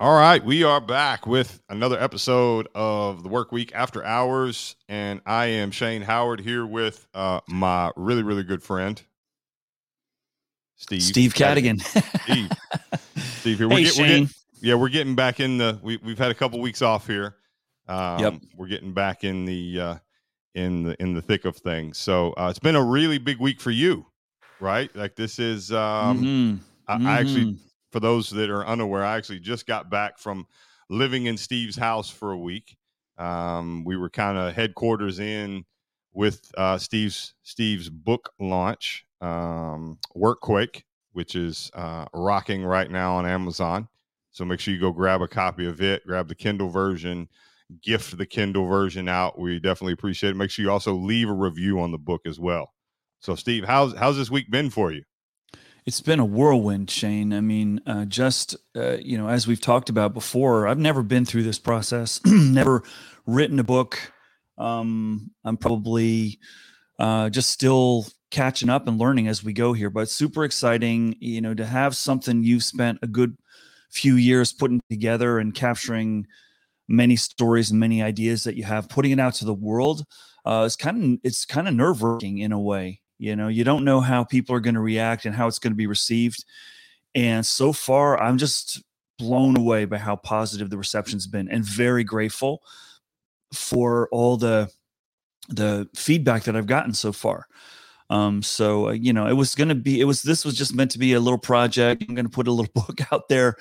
All right, we are back with another episode of the Workweek After Hours, and I am Shane Howard here with my really, really good friend, Steve Cadigan. Steve here. Hey, Shane. We're getting back in the. We've had a couple weeks off here. We're getting back in the thick of things. So it's been a really big week for you, right? Like this is. I actually. For those that are unaware, I actually just got back from living in Steve's house for a week. We were kind of headquarters in with Steve's book launch, Workquake, which is rocking right now on Amazon. So make sure you go grab a copy of it, grab the Kindle version, gift the Kindle version out. We definitely appreciate it. Make sure you also leave a review on the book as well. So Steve, how's this week been for you? It's been a whirlwind, Shane. I mean, as we've talked about before, I've never been through this process, never written a book. I'm probably just still catching up and learning as we go here, but it's super exciting, to have something you've spent a good few years putting together and capturing many stories and many ideas that you have, putting it out to the world. It's kind of nerve-wracking in a way. You don't know how people are going to react and how it's going to be received. And so far, I'm just blown away by how positive the reception's been and very grateful for all the feedback that I've gotten so far. This was just meant to be a little project. I'm going to put a little book out there,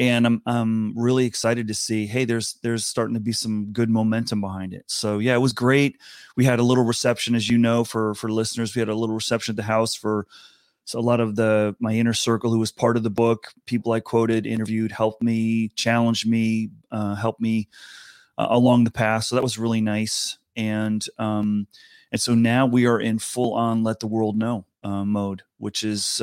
and I'm really excited to see, hey, there's starting to be some good momentum behind it. So yeah, it was great. We had a little reception, as you know, for listeners. We had a little reception at the house for a lot of my inner circle who was part of the book. People I quoted, interviewed, helped me, challenged me, helped me along the path. So that was really nice. And so now we are in full on let the world know mode, which is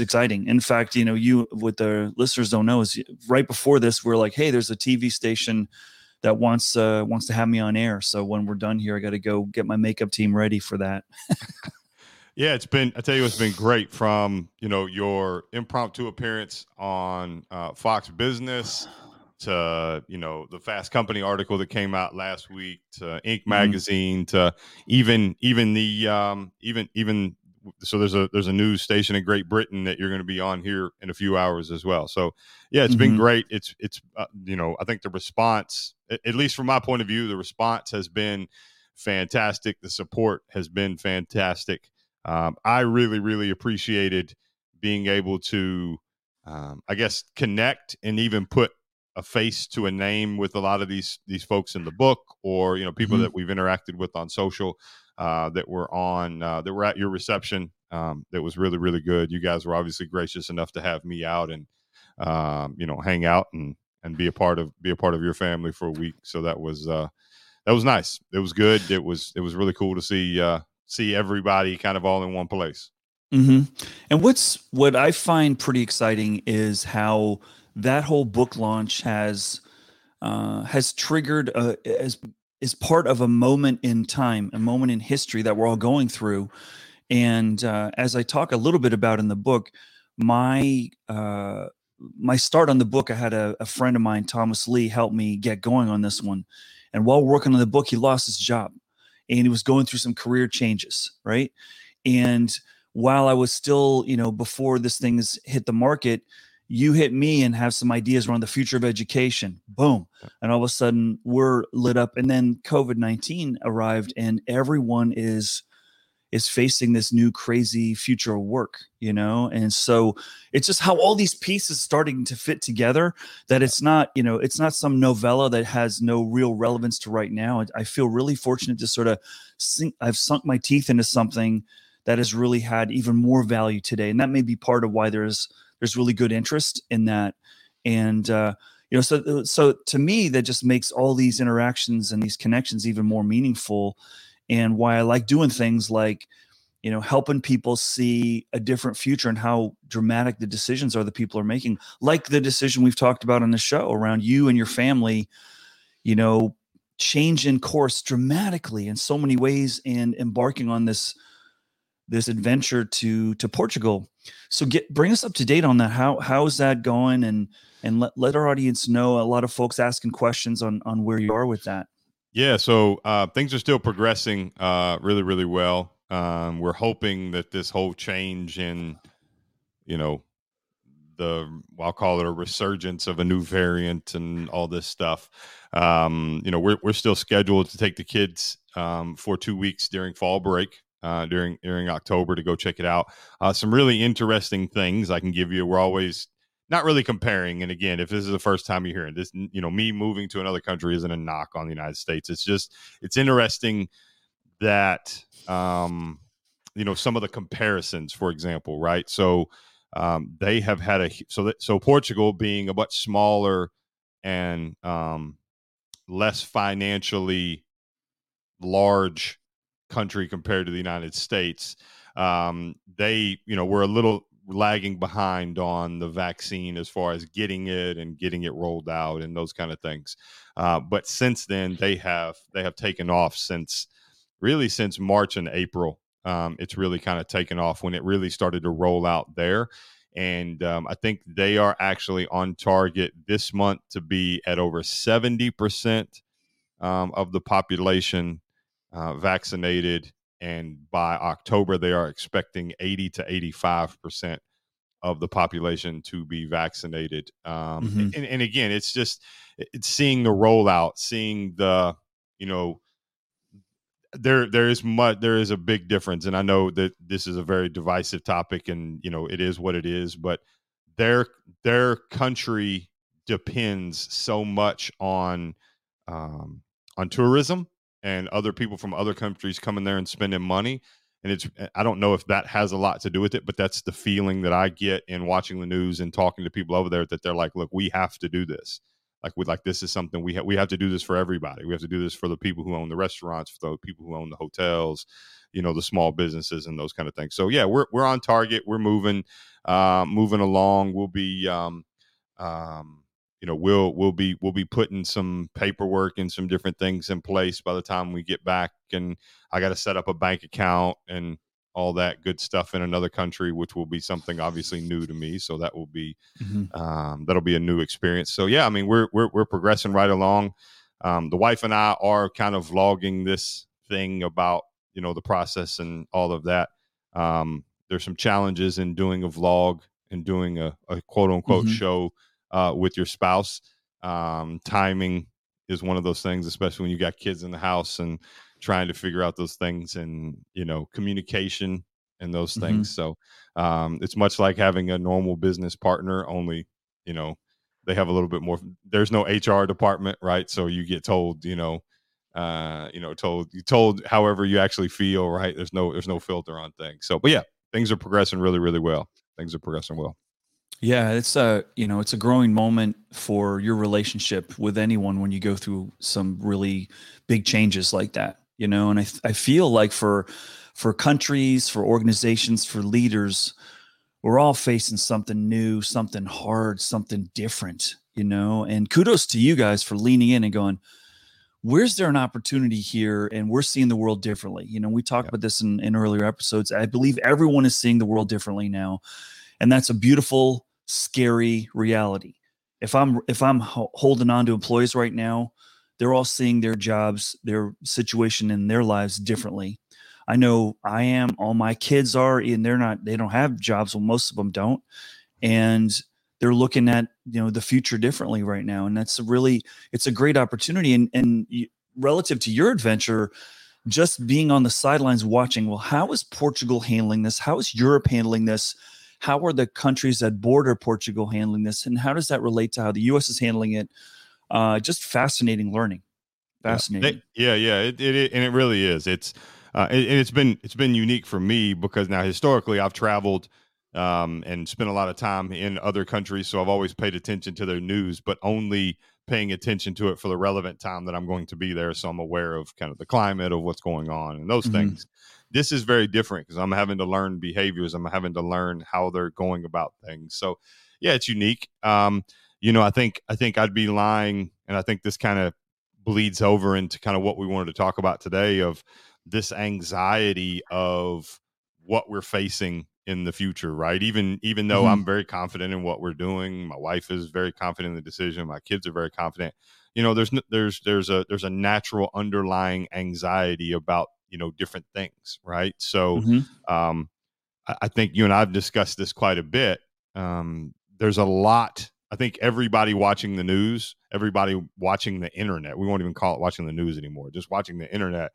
exciting. In fact, you what the listeners don't know is right before this, we're like, hey, there's a TV station that wants to have me on air. So when we're done here, I got to go get my makeup team ready for that. Yeah, it's been great from, your impromptu appearance on Fox Business to, the Fast Company article that came out last week to Inc. Magazine to even so there's a news station in Great Britain that you're going to be on here in a few hours as well. So yeah, it's been great. It's I think the response, at least from my point of view, the response has been fantastic. The support has been fantastic. I really, really appreciated being able to, connect and even put a face to a name with a lot of these folks in the book or, people that we've interacted with on social, that were at your reception. That was really, really good. You guys were obviously gracious enough to have me out and, hang out and be a part of your family for a week. So that was nice. It was good. It was really cool to see everybody kind of all in one place. Mm-hmm. And what I find pretty exciting is how that whole book launch has triggered is part of a moment in time, a moment in history that we're all going through. And as I talk a little bit about in the book, my start on the book, I had a friend of mine, Thomas Lee, help me get going on this one. And while working on the book, he lost his job and he was going through some career changes, right? And while I was still, before this thing's hit the market, you hit me and have some ideas around the future of education. Boom. And all of a sudden we're lit up. And then COVID-19 arrived and everyone is facing this new crazy future of work, And so it's just how all these pieces starting to fit together that it's not some novella that has no real relevance to right now. I feel really fortunate to sort of I've sunk my teeth into something that has really had even more value today. And that may be part of why there's really good interest in that. And, so to me, that just makes all these interactions and these connections even more meaningful. And why I like doing things like, helping people see a different future and how dramatic the decisions are that people are making, like the decision we've talked about on the show around you and your family, change in course dramatically in so many ways and embarking on this this adventure to Portugal. So bring us up to date on that. How is that going? And let our audience know. A lot of folks asking questions on where you are with that. Yeah. So things are still progressing really, really well. We're hoping that this whole change in, I'll call it a resurgence of a new variant and all this stuff. We're still scheduled to take the kids for 2 weeks during fall break, during October, to go check it out. Some really interesting things I can give you. We're always not really comparing. And again, if this is the first time you're hearing this, me moving to another country isn't a knock on the United States. It's just, it's interesting that, some of the comparisons, for example, right? So, they have had so Portugal, being a much smaller and less financially large country compared to the United States, they were a little lagging behind on the vaccine as far as getting it and getting it rolled out and those kind of things. But since then, they have taken off since March and April. It's really kind of taken off when it really started to roll out there. And I think they are actually on target this month to be at over 70% of the population vaccinated. And by October, they are expecting 80 to 85% of the population to be vaccinated. And again, it's just, it's seeing the rollout, seeing the, there is a big difference. And I know that this is a very divisive topic, and it is what it is, but their country depends so much on tourism and other people from other countries coming there and spending money. And I don't know if that has a lot to do with it, but that's the feeling that I get in watching the news and talking to people over there, that they're like, look, we have to do this. This is something we have to do this for everybody. We have to do this for the people who own the restaurants, for the people who own the hotels, the small businesses and those kind of things. So yeah, we're on target. We're moving along. We'll be, we'll be putting some paperwork and some different things in place by the time we get back. And I got to set up a bank account and all that good stuff in another country, which will be something obviously new to me. So that will be that'll be a new experience. So yeah, I mean we're progressing right along. The wife and I are kind of vlogging this thing about the process and all of that. There's some challenges in doing a vlog and doing a quote unquote show with your spouse. Timing is one of those things, especially when you got kids in the house and trying to figure out those things and, communication and those things. So it's much like having a normal business partner, only, they have a little bit more. There's no HR department, right? So you get told, told however you actually feel, right? There's no filter on things. So, but yeah, things are progressing really, really well. Things are progressing well. Yeah, it's a growing moment for your relationship with anyone when you go through some really big changes like that, and I feel like for countries, for organizations, for leaders, we're all facing something new, something hard, something different, and kudos to you guys for leaning in and going, where's there an opportunity here? And we're seeing the world differently. We talked about this in earlier episodes. I believe everyone is seeing the world differently now. And that's a beautiful, scary reality. If I'm holding on to employees right now, they're all seeing their jobs, their situation in their lives differently. I know I am. All my kids are, and they don't have jobs. Well, most of them don't. And they're looking at, the future differently right now. And that's it's a great opportunity. And relative to your adventure, just being on the sidelines watching, well, how is Portugal handling this? How is Europe handling this? How are the countries that border Portugal handling this? And how does that relate to how the U.S. is handling it? Just fascinating learning. Fascinating. It really is. It's been unique for me because now historically I've traveled and spent a lot of time in other countries. So I've always paid attention to their news, but only paying attention to it for the relevant time that I'm going to be there. So I'm aware of kind of the climate of what's going on and those things. This is very different because I'm having to learn behaviors. I'm having to learn how they're going about things. So yeah, it's unique. I think I'd be lying. And I think this kind of bleeds over into kind of what we wanted to talk about today, of this anxiety of what we're facing in the future, right? Even though I'm very confident in what we're doing, my wife is very confident in the decision, my kids are very confident. You know, there's a natural underlying anxiety about, you know, different things, right? So I think you and I've discussed this quite a bit. There's a lot. I think everybody watching the news, everybody watching the internet, we won't even call it watching the news anymore, just watching the internet.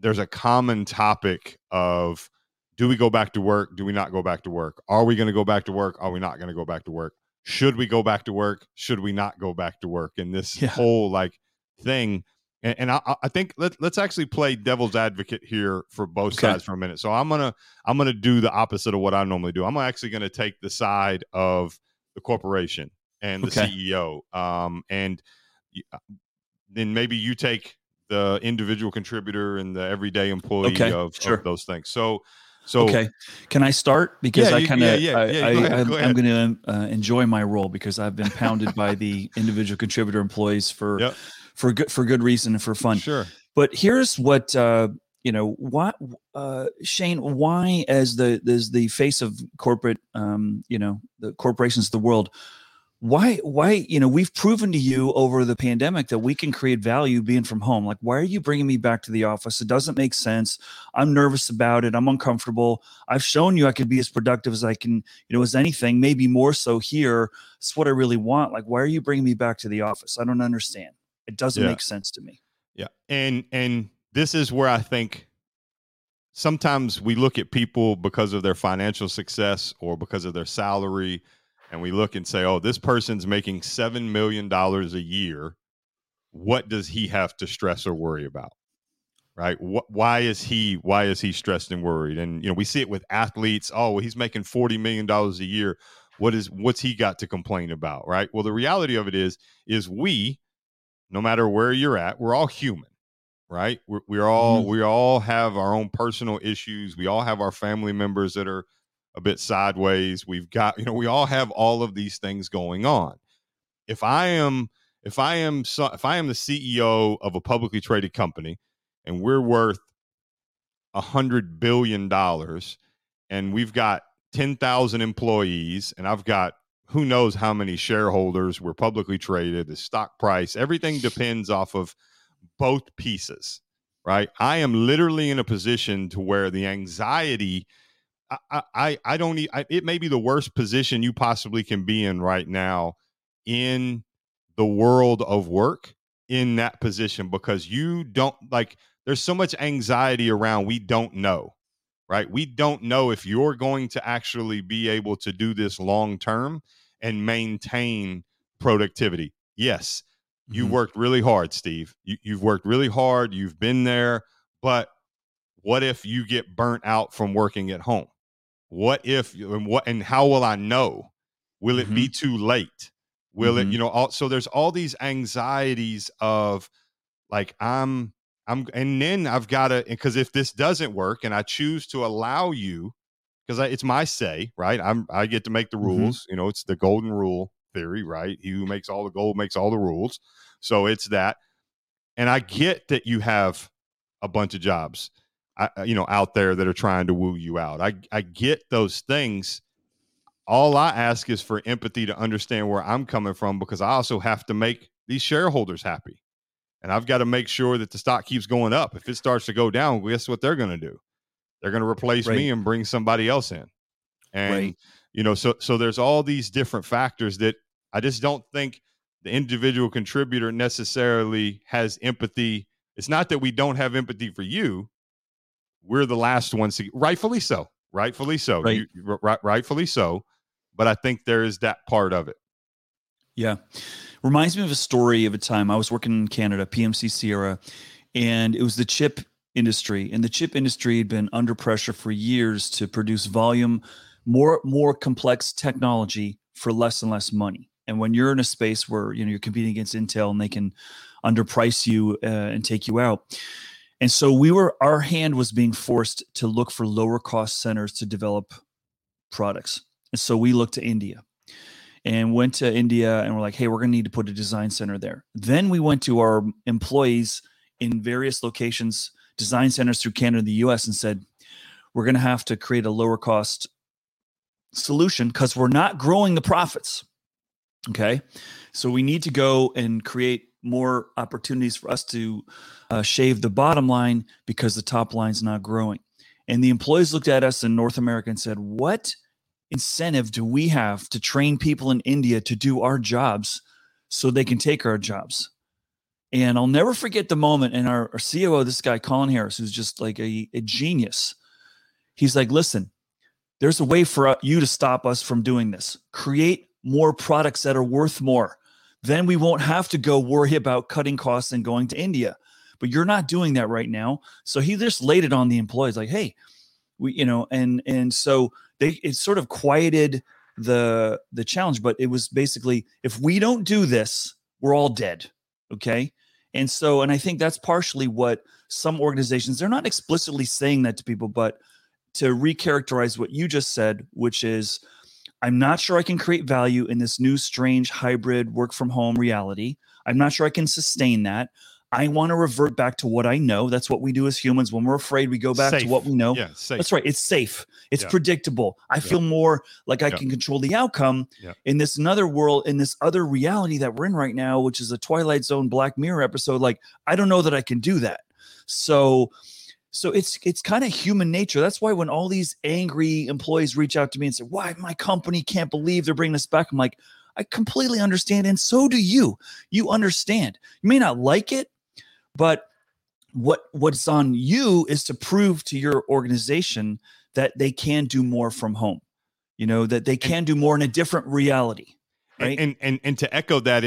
There's a common topic of, do we go back to work? Do we not go back to work? Are we going to go back to work? Are we not going to go back to work? Should we go back to work? Should we not go back to work? And this whole like thing. And I think let's actually play devil's advocate here for both sides for a minute. So I'm gonna do the opposite of what I normally do. I'm actually gonna take the side of the corporation and the CEO, and then maybe you take the individual contributor and the everyday employee of those things. So can I start? Because I'm going to enjoy my role because I've been pounded by the individual contributor employees for good reason and for fun. Sure. But here's what Shane, why as the face of corporate, the corporations of the world, why we've proven to you over the pandemic that we can create value being from home. Like, why are you bringing me back to the office? It doesn't make sense. I'm nervous about it. I'm uncomfortable. I've shown you I can be as productive as I can, as anything, maybe more so here. It's what I really want. Like, why are you bringing me back to the office? I don't understand. It doesn't make sense to me. Yeah. And this is where I think sometimes we look at people because of their financial success or because of their salary. And we look and say, oh, this person's making $7 million a year. What does he have to stress or worry about? Right? Why is he stressed and worried? And, we see it with athletes. Oh, well, he's making $40 million a year. What's he got to complain about? Right? Well, the reality of it is we, no matter where you're at, we're all human, right? We all have our own personal issues. We all have our family members that are a bit sideways. We've got, we all have all of these things going on. If I am the CEO of a publicly traded company and we're worth $100 billion and we've got 10,000 employees and I've got who knows how many shareholders, we're publicly traded, the stock price, everything depends off of both pieces, right? I am literally in a position to where the anxiety, it may be the worst position you possibly can be in right now in the world of work, in that position, because you don't, like, there's so much anxiety around, we don't know, right? We don't know if you're going to actually be able to do this long term and maintain productivity. Yes. You worked really hard, Steve. You've worked really hard. You've been there, but what if you get burnt out from working at home? What if, and how will I know? Will it be too late? Will it, so there's all these anxieties of like, and then I've got to, because if this doesn't work and I choose to allow you, because it's my say, right? I get to make the rules, it's the golden rule theory, right? He who makes all the gold makes all the rules. So it's that. And I get that you have a bunch of jobs, out there that are trying to woo you out. I get those things. All I ask is for empathy to understand where I'm coming from, because I also have to make these shareholders happy. And I've got to make sure that the stock keeps going up. If it starts to go down, guess what they're going to do? They're going to replace me and bring somebody else in. And, so there's all these different factors that I just don't think the individual contributor necessarily has empathy. It's not that we don't have empathy for you. We're the last ones to, rightfully so. Right. Rightfully so. But I think there is that part of it. Yeah. Reminds me of a story of a time I was working in Canada, PMC Sierra, and it was the chip industry. And the chip industry had been under pressure for years to produce volume, more complex technology for less and less money. And when you're in a space where, you're competing against Intel and they can underprice you and take you out. And so our hand was being forced to look for lower cost centers to develop products. And so we looked to India and went to India and we're like, hey, we're going to need to put a design center there. Then we went to our employees in various locations, design centers through Canada and the US, and said, we're going to have to create a lower cost solution because we're not growing the profits. Okay. So we need to go and create more opportunities for us to shave the bottom line because the top line's not growing. And the employees looked at us in North America and said, what incentive do we have to train people in India to do our jobs so they can take our jobs? And I'll never forget the moment. And our COO, this guy, Colin Harris, who's just like a genius, he's like, listen, there's a way for you to stop us from doing this. Create more products that are worth more. Then we won't have to go worry about cutting costs and going to India. But you're not doing that right now. So he just laid it on the employees like, hey, we, you know, and so it sort of quieted the challenge, but it was basically, if we don't do this, we're all dead. Okay. And so, and I think that's partially what some organizations, they're not explicitly saying that to people, but to recharacterize what you just said, which is, I'm not sure I can create value in this new strange hybrid work from home reality. I'm not sure I can sustain that. I want to revert back to what I know. That's what we do as humans. When we're afraid, we go back to what we know. Yeah, that's right. It's safe. It's predictable. I feel more like I can control the outcome in this another world, in this other reality that we're in right now, which is a Twilight Zone Black Mirror episode. Like, I don't know that I can do that. So it's kind of human nature. That's why when all these angry employees reach out to me and say, why my company can't believe they're bringing us back. I'm like, I completely understand. And so do you. You understand. You may not like it, but what's on you is to prove to your organization that they can do more from home, you know, that they can do more in a different reality. Right? And to echo that,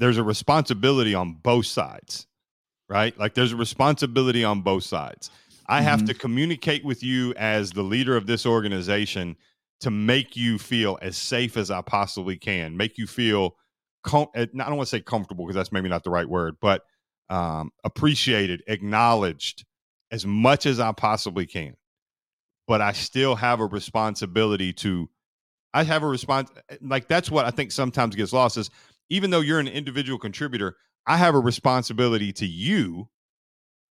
there's a responsibility on both sides, right? Like there's a responsibility on both sides. I have to communicate with you as the leader of this organization to make you feel as safe as I possibly can, make you feel, I don't want to say comfortable because that's maybe not the right word, but appreciated, acknowledged as much as I possibly can. But I still have a responsibility to, I have a response. Like that's what I think sometimes gets lost is even though you're an individual contributor, I have a responsibility to you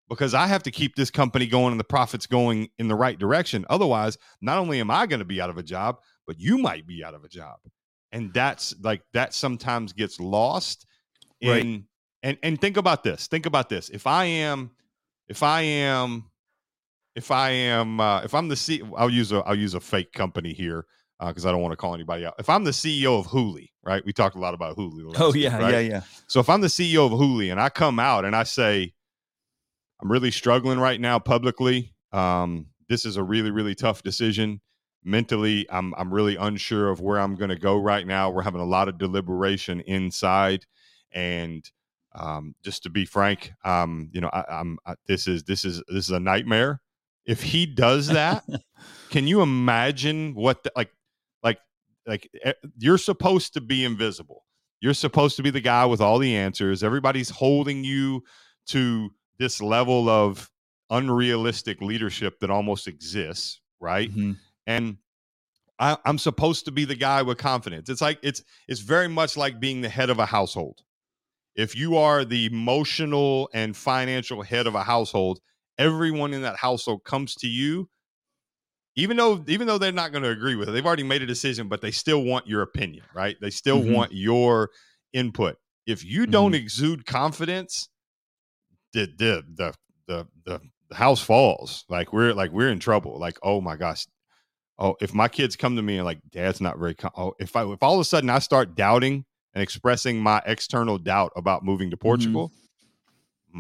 because I have to keep this company going and the profits going in the right direction. Otherwise, not only am I going to be out of a job, but you might be out of a job. And that's like, that sometimes gets lost in, right. And think about this. Think about this. If I'm the CEO, I'll use a fake company here because I don't want to call anybody out. If I'm the CEO of Hooli, right? We talked a lot about Hooli. Last week, right? So if I'm the CEO of Hooli and I come out and I say, I'm really struggling right now publicly. This is a really, really tough decision. Mentally, I'm really unsure of where I'm going to go right now. We're having a lot of deliberation inside, and just to be frank, this is a nightmare. If he does that, can you imagine what the, like you're supposed to be invisible. You're supposed to be the guy with all the answers. Everybody's holding you to this level of unrealistic leadership that almost exists. Right. Mm-hmm. And I'm supposed to be the guy with confidence. It's like, it's very much like being the head of a household. If you are the emotional and financial head of a household, everyone in that household comes to you, even though they're not going to agree with it. They've already made a decision, but they still want your opinion, right? They still want your input. If you don't exude confidence, the house falls. Like we're in trouble. Like, oh my gosh. Oh, if my kids come to me and like, dad's not very, if all of a sudden I start doubting and expressing my external doubt about moving to Portugal,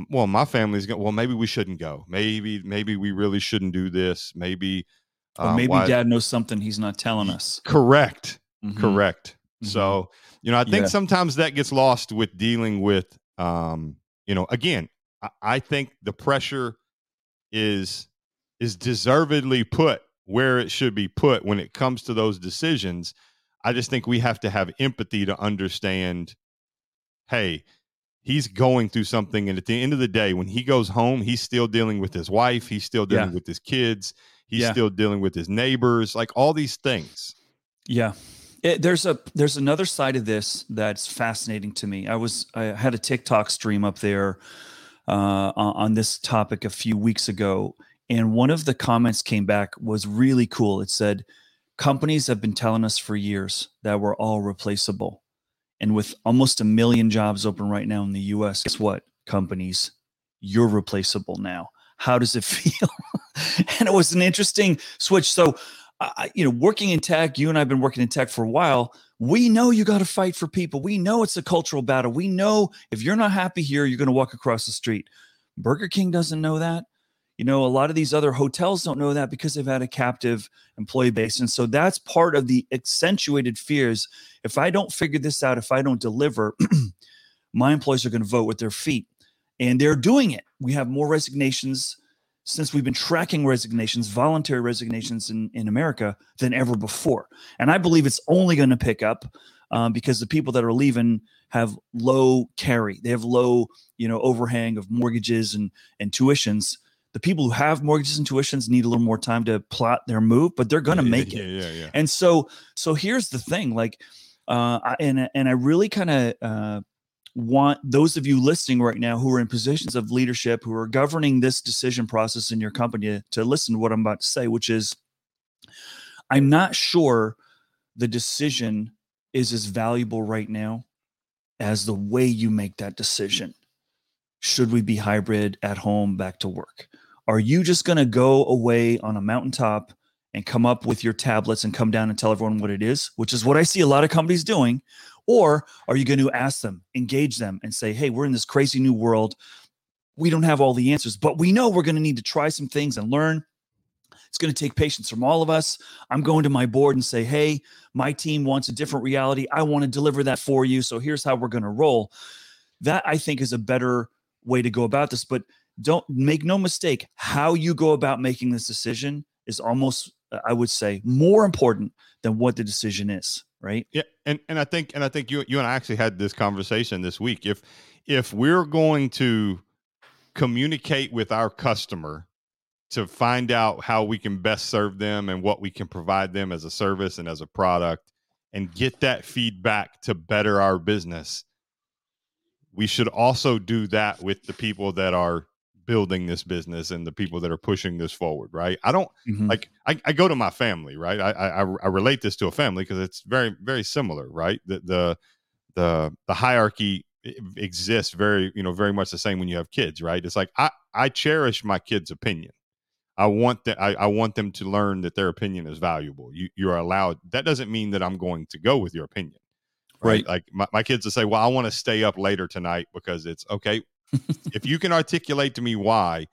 well, my family's going, well, maybe we shouldn't go. Maybe we really shouldn't do this. Maybe dad knows something he's not telling us. Correct. Mm-hmm. Correct. Mm-hmm. So, you know, I think sometimes that gets lost with dealing with, you know, again, I think the pressure is deservedly put where it should be put when it comes to those decisions. I just think we have to have empathy to understand, hey, he's going through something. And at the end of the day, when he goes home, he's still dealing with his wife. He's still dealing with his kids. He's still dealing with his neighbors, like all these things. Yeah. There's another side of this that's fascinating to me. I had a TikTok stream up there on this topic a few weeks ago. And one of the comments came back was really cool. It said, companies have been telling us for years that we're all replaceable. And with almost 1 million jobs open right now in the US, guess what, companies? You're replaceable now. How does it feel? And it was an interesting switch. So, working in tech, you and I have been working in tech for a while. We know you got to fight for people. We know it's a cultural battle. We know if you're not happy here, you're going to walk across the street. Burger King doesn't know that. You know, a lot of these other hotels don't know that because they've had a captive employee base. And so that's part of the accentuated fears. If I don't figure this out, if I don't deliver, my employees are going to vote with their feet. And they're doing it. We have more resignations since we've been tracking resignations, voluntary resignations in America than ever before. And I believe it's only going to pick up because the people that are leaving have low carry. They have low, overhang of mortgages and tuitions. The people who have mortgages and tuitions need a little more time to plot their move, but they're going to make it. Yeah. And so here's the thing, I really kind of want those of you listening right now who are in positions of leadership, who are governing this decision process in your company to listen to what I'm about to say, which is I'm not sure the decision is as valuable right now as the way you make that decision. Should we be hybrid, at home, back to work? Are you just going to go away on a mountaintop and come up with your tablets and come down and tell everyone what it is, which is what I see a lot of companies doing? Or are you going to ask them, engage them, and say, hey, we're in this crazy new world. We don't have all the answers, but we know we're going to need to try some things and learn. It's going to take patience from all of us. I'm going to my board and say, hey, my team wants a different reality. I want to deliver that for you. So here's how we're going to roll. That, I think, is a better way to go about this. But don't make no mistake, how you go about making this decision is almost, I would say, more important than what the decision is. Right. Yeah. And I think you and I actually had this conversation this week. If we're going to communicate with our customer to find out how we can best serve them and what we can provide them as a service and as a product and get that feedback to better our business, we should also do that with the people that are building this business and the people that are pushing this forward. Right. I don't I go to my family. Right. I relate this to a family because it's very, very similar. Right. The hierarchy exists very, very much the same when you have kids. Right. It's like I cherish my kids' opinion. I want them to learn that their opinion is valuable. You're allowed. That doesn't mean that I'm going to go with your opinion. Right. Like my kids will say, well, I want to stay up later tonight because it's okay. If you can articulate to me why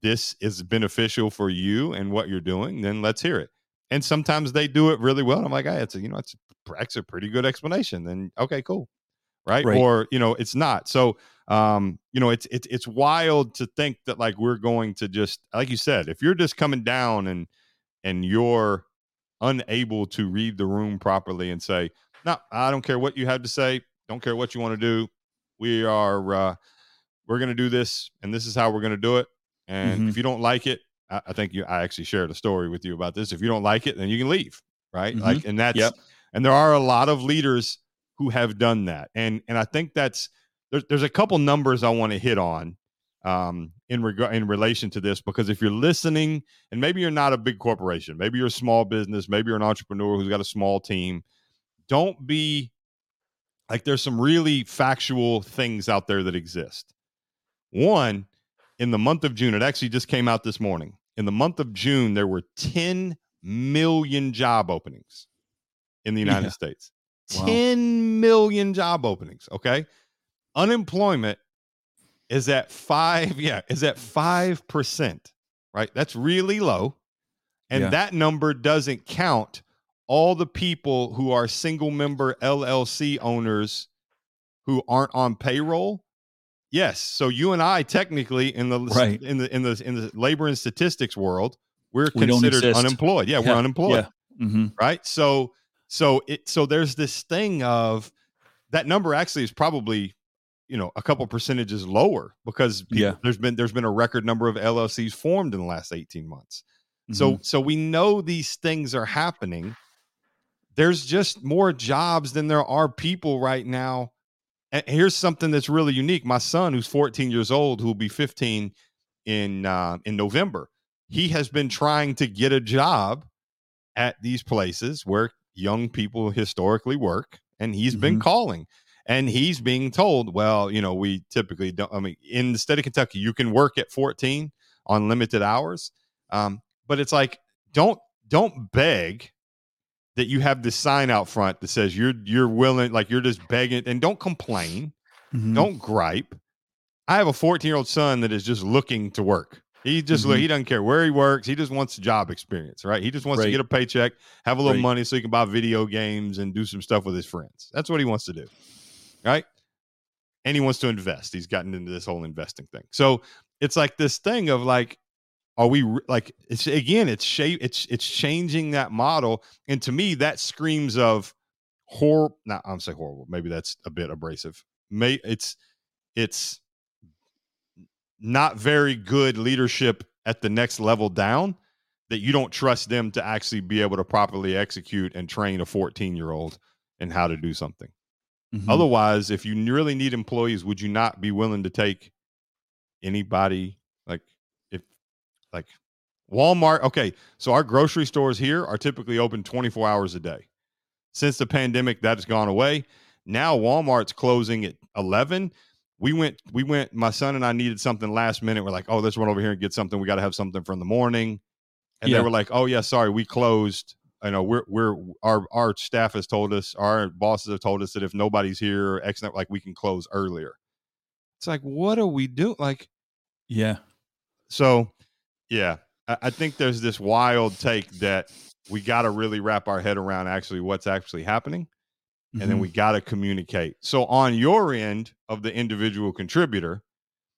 this is beneficial for you and what you're doing, then let's hear it. And sometimes they do it really well. And I'm like, hey, it's a pretty good explanation. Then, okay, cool. Right. Or, it's not. So, it's wild to think that like, we're going to just, like you said, if you're just coming down and you're unable to read the room properly and say, no, I don't care what you have to say. Don't care what you want to do. We are, we're going to do this, and this is how we're going to do it. And if you don't like it, I think I actually shared a story with you about this. If you don't like it, then you can leave. Right. And there are a lot of leaders who have done that. And I think there's a couple numbers I want to hit on in relation to this, because if you're listening and maybe you're not a big corporation, maybe you're a small business, maybe you're an entrepreneur who's got a small team, don't be like, there's some really factual things out there that exist. One, in the month of June, it actually just came out this morning. In the month of June, there were 10 million job openings in the United States. Wow. 10 million job openings. Okay. Unemployment is at 5%, right? That's really low. And that number doesn't count all the people who are single member LLC owners who aren't on payroll. Yes. So you and I technically in the labor and statistics world, we considered unemployed. Yeah, we're unemployed. Yeah. Mm-hmm. Right. So there's this thing of that number actually is probably, a couple percentages lower because there's been a record number of LLCs formed in the last 18 months. Mm-hmm. So we know these things are happening. There's just more jobs than there are people right now. And here's something that's really unique. My son, who's 14 years old, who will be 15 in November, he has been trying to get a job at these places where young people historically work, and he's been calling, and he's being told, well, you know, we typically don't, I mean, in the state of Kentucky, you can work at 14 on limited hours. But it's like, don't beg that you have this sign out front that says you're willing, like you're just begging, and don't complain. Don't gripe. I have a 14-year-old son that is just looking to work. He just, he doesn't care where he works. He just wants job experience, right? He just wants to get a paycheck, have a little money so he can buy video games and do some stuff with his friends. That's what he wants to do, right? And he wants to invest. He's gotten into this whole investing thing. So it's like this thing of like, are we like, it's again, it's changing that model. And to me, that screams of horror. Not, I'm saying horrible. Maybe that's a bit abrasive. It's not very good leadership at the next level down, that you don't trust them to actually be able to properly execute and train a 14-year-old in how to do something. Otherwise, if you really need employees, would you not be willing to take anybody? Like Walmart. Okay. So our grocery stores here are typically open 24 hours a day. Since the pandemic, that's gone away. Now Walmart's closing at 11. We went, my son and I needed something last minute. We're like, oh, let's run over here and get something. We got to have something from the morning. And they were like, oh yeah, sorry, we closed. I know our staff has told us, our bosses have told us that if nobody's here, like we can close earlier. It's like, what do we do? Like, yeah. So yeah, I think there's this wild take that we got to really wrap our head around actually what's actually happening. And then we got to communicate. So on your end of the individual contributor,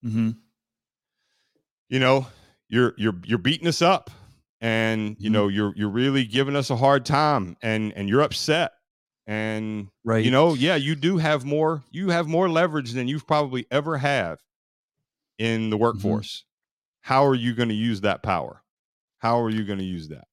you know, you're beating us up, and you know, you're really giving us a hard time, and you're upset, and you know, you do have more, you have more leverage than you've probably ever had in the workforce. How are you going to use that power? How are you going to use that?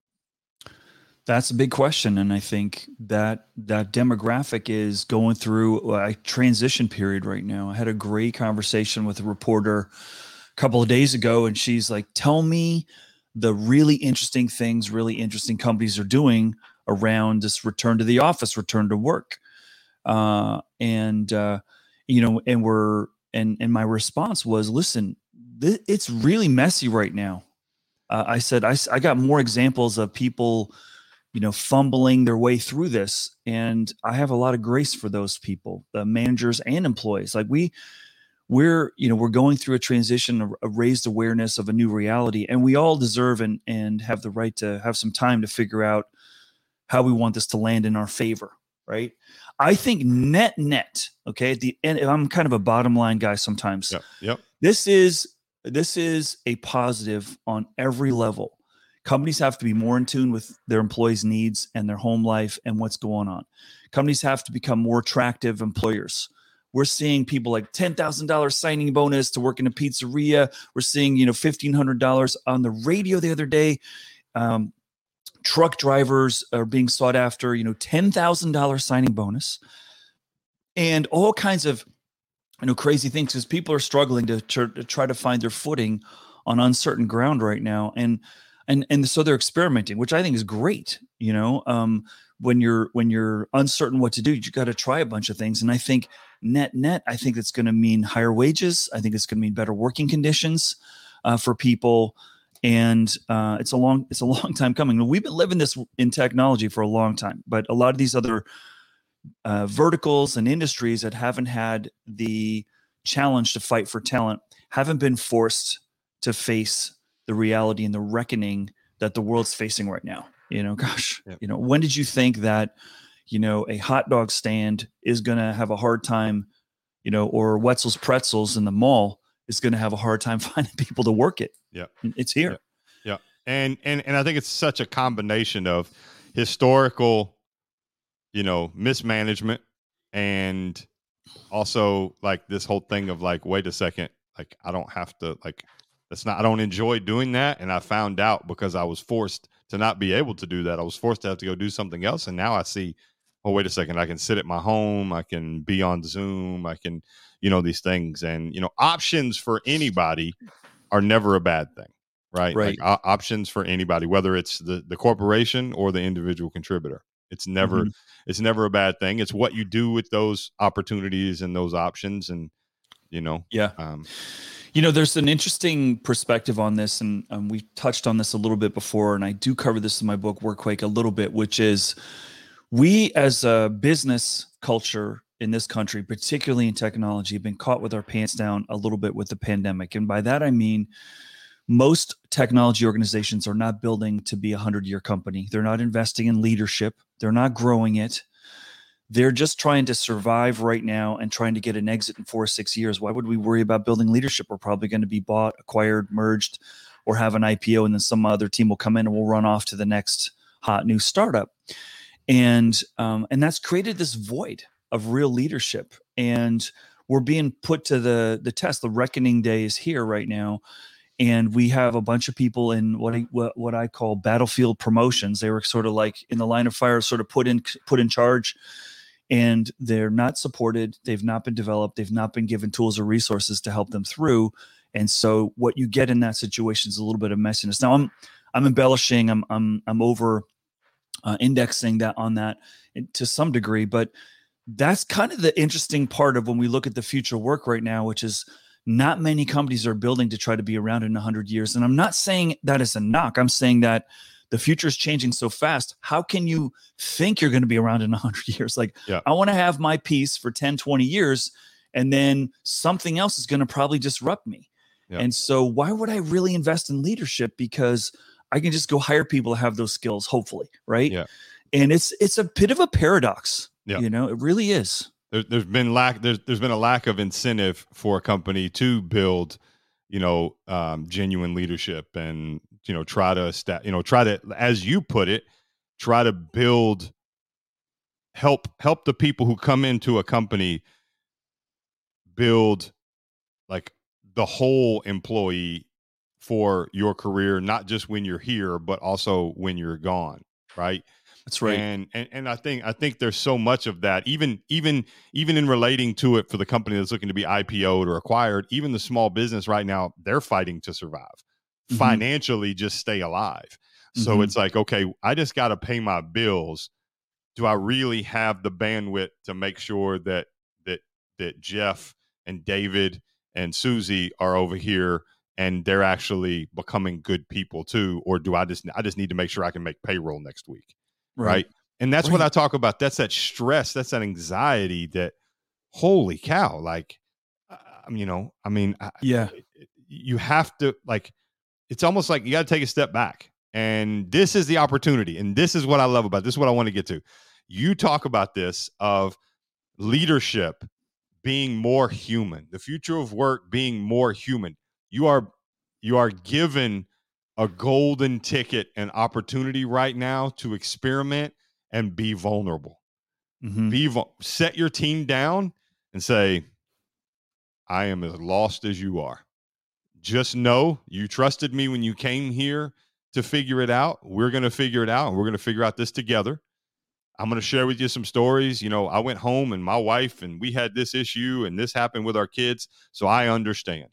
That's a big question. And I think that that demographic is going through a transition period right now. I had a great conversation with a reporter a couple of days ago, and she's like, tell me the really interesting things really interesting companies are doing around this return to the office, return to work. You know, and we're, and my response was, listen, it's really messy right now. I said, I got more examples of people, you know, fumbling their way through this. And I have a lot of grace for those people, the managers and employees. Like we're, you know, we're going through a transition, a raised awareness of a new reality, and we all deserve and have the right to have some time to figure out how we want this to land in our favor. Right. I think net, okay. At the end, I'm kind of a bottom line guy sometimes. Yep. This is a positive on every level. Companies have to be more in tune with their employees' needs and their home life and what's going on. Companies have to become more attractive employers. We're seeing people like $10,000 signing bonus to work in a pizzeria. We're seeing, you know, $1,500 on the radio the other day. Truck drivers are being sought after, you know, $10,000 signing bonus and all kinds of, you know, crazy things, because people are struggling to try to find their footing on uncertain ground right now. And so they're experimenting, which I think is great. You know, when you're uncertain what to do, you got to try a bunch of things. And I think net, I think it's going to mean higher wages. I think it's going to mean better working conditions for people. And it's a long time coming. We've been living this in technology for a long time, but a lot of these other verticals and industries that haven't had the challenge to fight for talent haven't been forced to face the reality and the reckoning that the world's facing right now. You know, gosh, you know, when did you think that, you know, a hot dog stand is going to have a hard time, you know, or Wetzel's Pretzels in the mall is going to have a hard time finding people to work it? Yeah. It's here. Yeah. And I think it's such a combination of historical, you know, mismanagement, and also like this whole thing of like, wait a second, like I don't have to, like, that's not, I don't enjoy doing that. And I found out because I was forced to not be able to do that. I was forced to have to go do something else. And now I see, oh, wait a second, I can sit at my home. I can be on Zoom. I can, you know, these things, and, you know, options for anybody are never a bad thing. right? Like, options for anybody, whether it's the corporation or the individual contributor. It's never a bad thing. It's what you do with those opportunities and those options. And, there's an interesting perspective on this. And we touched on this a little bit before, and I do cover this in my book, Workquake, a little bit, which is we as a business culture in this country, particularly in technology, have been caught with our pants down a little bit with the pandemic. And by that, I mean, most technology organizations are not building to be a 100-year company. They're not investing in leadership. They're not growing it. They're just trying to survive right now and trying to get an exit in 4 or 6 years. Why would we worry about building leadership? We're probably going to be bought, acquired, merged, or have an IPO, and then some other team will come in and we'll run off to the next hot new startup. And that's created this void of real leadership. And we're being put to the test. The reckoning day is here right now. And we have a bunch of people in what I call battlefield promotions. They were sort of like in the line of fire, sort of put in charge, and they're not supported. They've not been developed. They've not been given tools or resources to help them through. And so what you get in that situation is a little bit of messiness. Now I'm embellishing. I'm over indexing that on that to some degree, but that's kind of the interesting part of when we look at the future work right now, which is, not many companies are building to try to be around in 100 years. And I'm not saying that as a knock. I'm saying that the future is changing so fast. How can you think you're going to be around in 100 years? Like, yeah. I want to have my piece for 10, 20 years, and then something else is going to probably disrupt me. Yeah. And so why would I really invest in leadership? Because I can just go hire people to have those skills, hopefully, right? Yeah. And it's a bit of a paradox. Yeah. You know, it really is. There's been a lack of incentive for a company to build, genuine leadership and, try to, as you put it, try to build, help the people who come into a company build like the whole employee for your career, not just when you're here, but also when you're gone. Right. That's right. And I think there's so much of that, even in relating to it for the company that's looking to be IPO'd or acquired, even the small business right now, they're fighting to survive financially, just stay alive. So it's like, okay, I just got to pay my bills. Do I really have the bandwidth to make sure that Jeff and David and Susie are over here and they're actually becoming good people too? Or do I just need to make sure I can make payroll next week? Right. And that's what I talk about. That's that stress. That's that anxiety that, holy cow. Like, you have to, like, it's almost like you got to take a step back, and this is the opportunity. And this is what I love about it. This is what I want to get to. You talk about this of leadership being more human, the future of work being more human. You are given a golden ticket and opportunity right now to experiment and be vulnerable. Set your team down and say, I am as lost as you are. Just know you trusted me when you came here to figure it out. We're going to figure it out, and we're going to figure out this together. I'm going to share with you some stories. I went home and my wife and we had this issue and this happened with our kids. So I understand.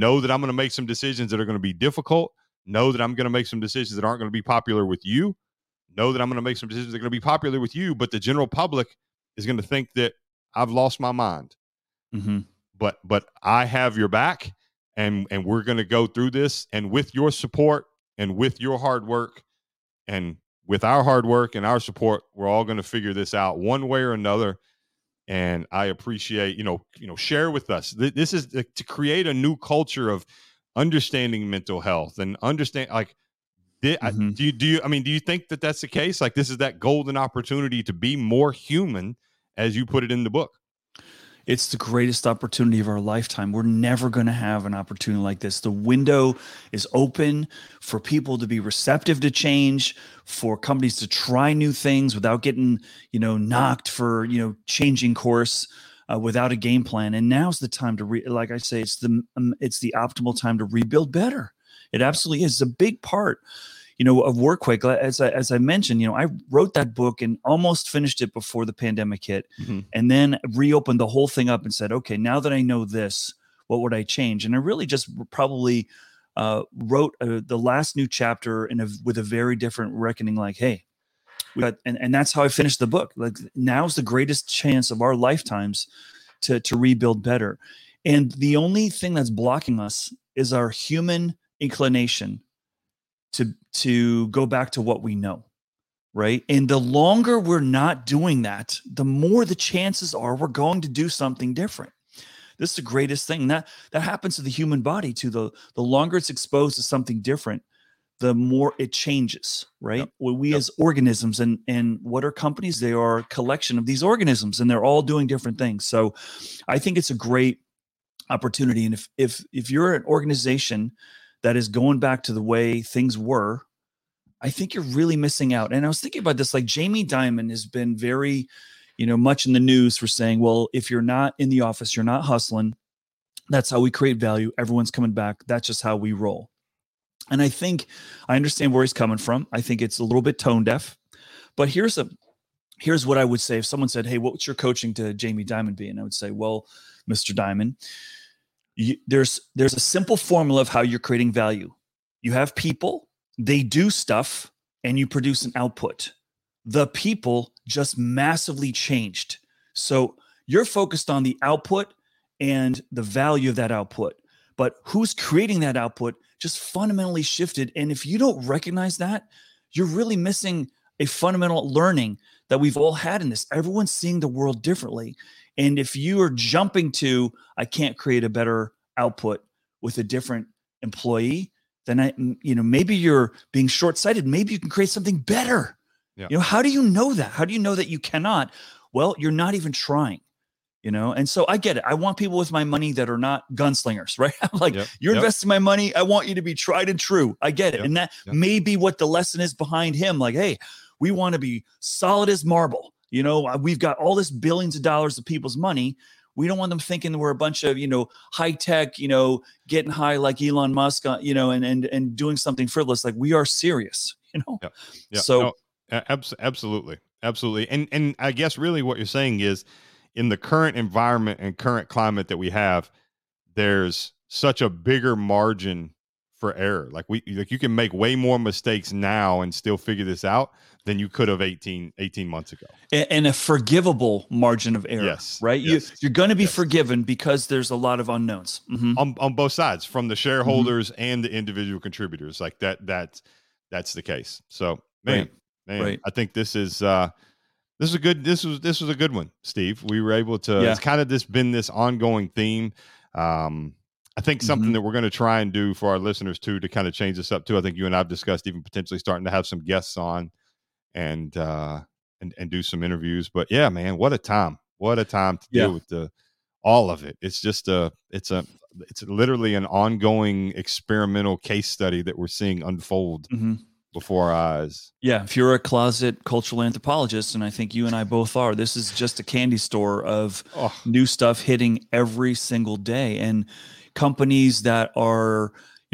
Know that I'm going to make some decisions that are going to be difficult. Know that I'm going to make some decisions that aren't going to be popular with you. Know that I'm going to make some decisions that are going to be popular with you, but the general public is going to think that I've lost my mind. But I have your back, and we're going to go through this. And with your support and with your hard work and with our hard work and our support, we're all going to figure this out one way or another. And I appreciate, share with us. This is to create a new culture of understanding mental health and understand, like, do you think that that's the case? Like, this is that golden opportunity to be more human, as you put it in the book. It's the greatest opportunity of our lifetime. We're never going to have an opportunity like this. The window is open for people to be receptive to change, for companies to try new things without getting, knocked for, changing course without a game plan. And now's the time to, like I say, it's the optimal time to rebuild better. It absolutely is a big part, of Workquake. As I mentioned, I wrote that book and almost finished it before the pandemic hit, and then reopened the whole thing up and said, okay, now that I know this, what would I change? And I really just probably wrote the last new chapter with a very different reckoning, like, hey, and that's how I finished the book. Like, now's the greatest chance of our lifetimes to rebuild better. And the only thing that's blocking us is our human inclination to go back to what we know, right? And the longer we're not doing that, the more the chances are we're going to do something different. This is the greatest thing. That happens to the human body, too. The longer it's exposed to something different, the more it changes, right? Yep. Well, we as organisms, and what are companies? They are a collection of these organisms, and they're all doing different things. So I think it's a great opportunity. And if you're an organization that is going back to the way things were, I think you're really missing out. And I was thinking about this, like Jamie Dimon has been very, much in the news for saying, well, if you're not in the office, you're not hustling. That's how we create value. Everyone's coming back. That's just how we roll. And I think I understand where he's coming from. I think it's a little bit tone deaf, but here's what I would say. If someone said, hey, what's your coaching to Jamie Dimon be? And I would say, well, Mr. Dimon, there's a simple formula of how you're creating value. You have people, they do stuff, and you produce an output. The people just massively changed. So you're focused on the output and the value of that output, but who's creating that output just fundamentally shifted. And if you don't recognize that, you're really missing a fundamental learning that we've all had in this. Everyone's seeing the world differently. And if you are jumping to, I can't create a better output with a different employee, then maybe you're being short-sighted. Maybe you can create something better. Yeah. How do you know that? How do you know that you cannot? Well, you're not even trying. And so I get it. I want people with my money that are not gunslingers, right? I'm like, you're investing my money. I want you to be tried and true. I get it. Yep. And that may be what the lesson is behind him. Like, hey, we want to be solid as marble. We've got all this billions of dollars of people's money. We don't want them thinking that we're a bunch of, high tech, getting high like Elon Musk, and doing something frivolous. Like, we are serious, Yep. Yep. So absolutely. Absolutely. And I guess really what you're saying is, in the current environment and current climate that we have, there's such a bigger margin for error. Like you can make way more mistakes now and still figure this out than you could have 18 months ago. And a forgivable margin of error, yes, right? Yes. You're going to be forgiven because there's a lot of unknowns on both sides, from the shareholders and the individual contributors. Like that's the case. So man, I think this was a good one, Steve. We were able to, it's kind of been this ongoing theme. I think something that we're going to try and do for our listeners too, to kind of change this up too. I think you and I've discussed even potentially starting to have some guests on and do some interviews, but yeah, man, what a time to deal with all of it. It's just it's literally an ongoing experimental case study that we're seeing unfold before our eyes. Yeah. If you're a closet cultural anthropologist, and I think you and I both are, this is just a candy store of new stuff hitting every single day, and companies that are,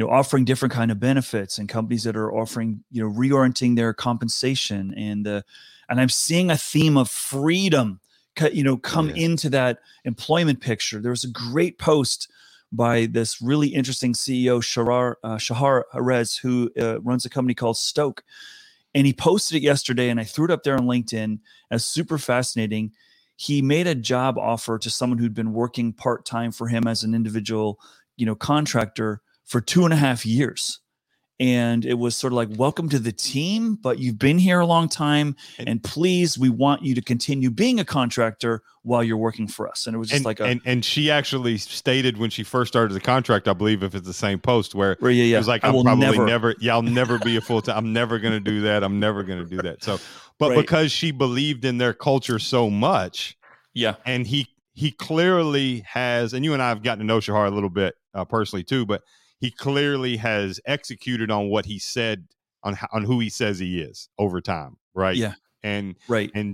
offering different kind of benefits, and companies that are offering, reorienting their compensation. And I'm seeing a theme of freedom, come into that employment picture. There was a great post by this really interesting CEO, Shahar Perez, who runs a company called Stoke. And he posted it yesterday, and I threw it up there on LinkedIn as super fascinating. He made a job offer to someone who'd been working part-time for him as an individual, contractor for 2.5 years. And it was sort of like, welcome to the team, but you've been here a long time, and please, we want you to continue being a contractor while you're working for us. And it was just and she actually stated when she first started the contract, I believe, if it's the same post, where it was like, I'll never be a full time. I'm never going to do that. I'm never going to do that. So, but because she believed in their culture so much, and he clearly has, and you and I have gotten to know Shahar a little bit personally too, but he clearly has executed on what he said on who he says he is over time, right? Yeah, and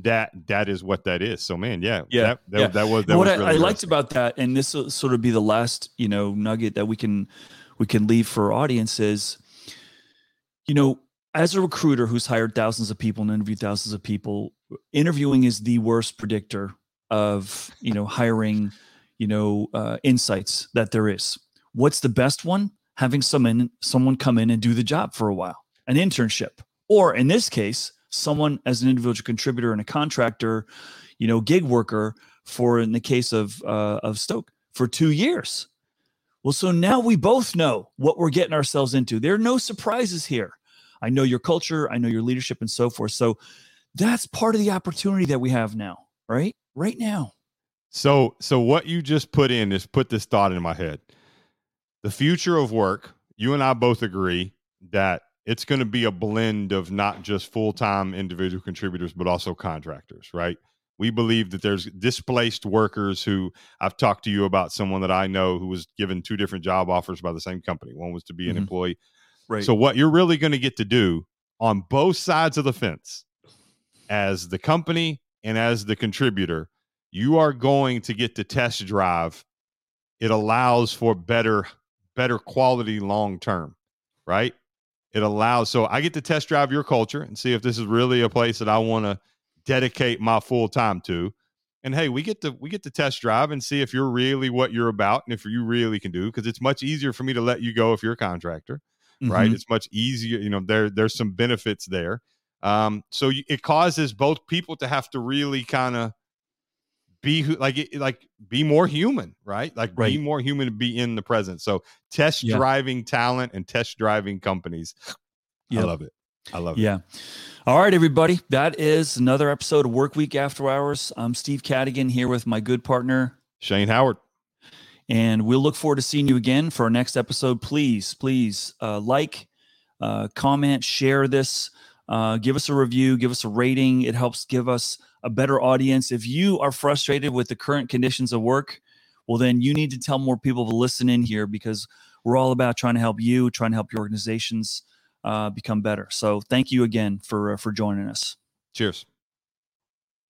that is what that is. So, man, that was that. What was really I liked about that, and this will sort of be the last nugget that we can leave for our audience is, as a recruiter who's hired thousands of people and interviewed thousands of people, interviewing is the worst predictor of hiring insights that there is. What's the best one? having someone come in and do the job for a while, an internship, or in this case, someone as an individual contributor and a contractor, you know, gig worker for, in the case of Stoke, for 2 years. Well, so now we both know what we're getting ourselves into. There are no surprises here. I know your culture. I know your leadership and so forth. So that's part of the opportunity that we have now, right? Right now. So what you just put in is put this thought in my head. The future of work, you and I both agree that it's going to be a blend of not just full-time individual contributors, but also contractors, right? We believe that there's displaced workers who, I've talked to you about someone that I know who was given two different job offers by the same company. One was to be an employee. Right. So what you're really going to get to do on both sides of the fence, as the company and as the contributor, you are going to get to test drive. It allows for better quality long-term, right? It allows, so I get to test drive your culture and see if this is really a place that I want to dedicate my full time to. And hey, we get to test drive and see if you're really what you're about and if you really can do, because it's much easier for me to let you go if you're a contractor, right? It's much easier. You know, there's some benefits there. So it causes both people to have to really kind of be be more human, right? Like be more human and be in the present. So test driving talent and test driving companies. I love it. I love it. All right, everybody. That is another episode of Workweek After Hours. I'm Steve Cadigan here with my good partner, Shane Howard. And we'll look forward to seeing you again for our next episode. Please, comment, share this, give us a review, give us a rating. It helps give us a better audience. If you are frustrated with the current conditions of work, well, then you need to tell more people to listen in here, because we're all about trying to help you, trying to help your organizations become better. So thank you again for joining us. Cheers.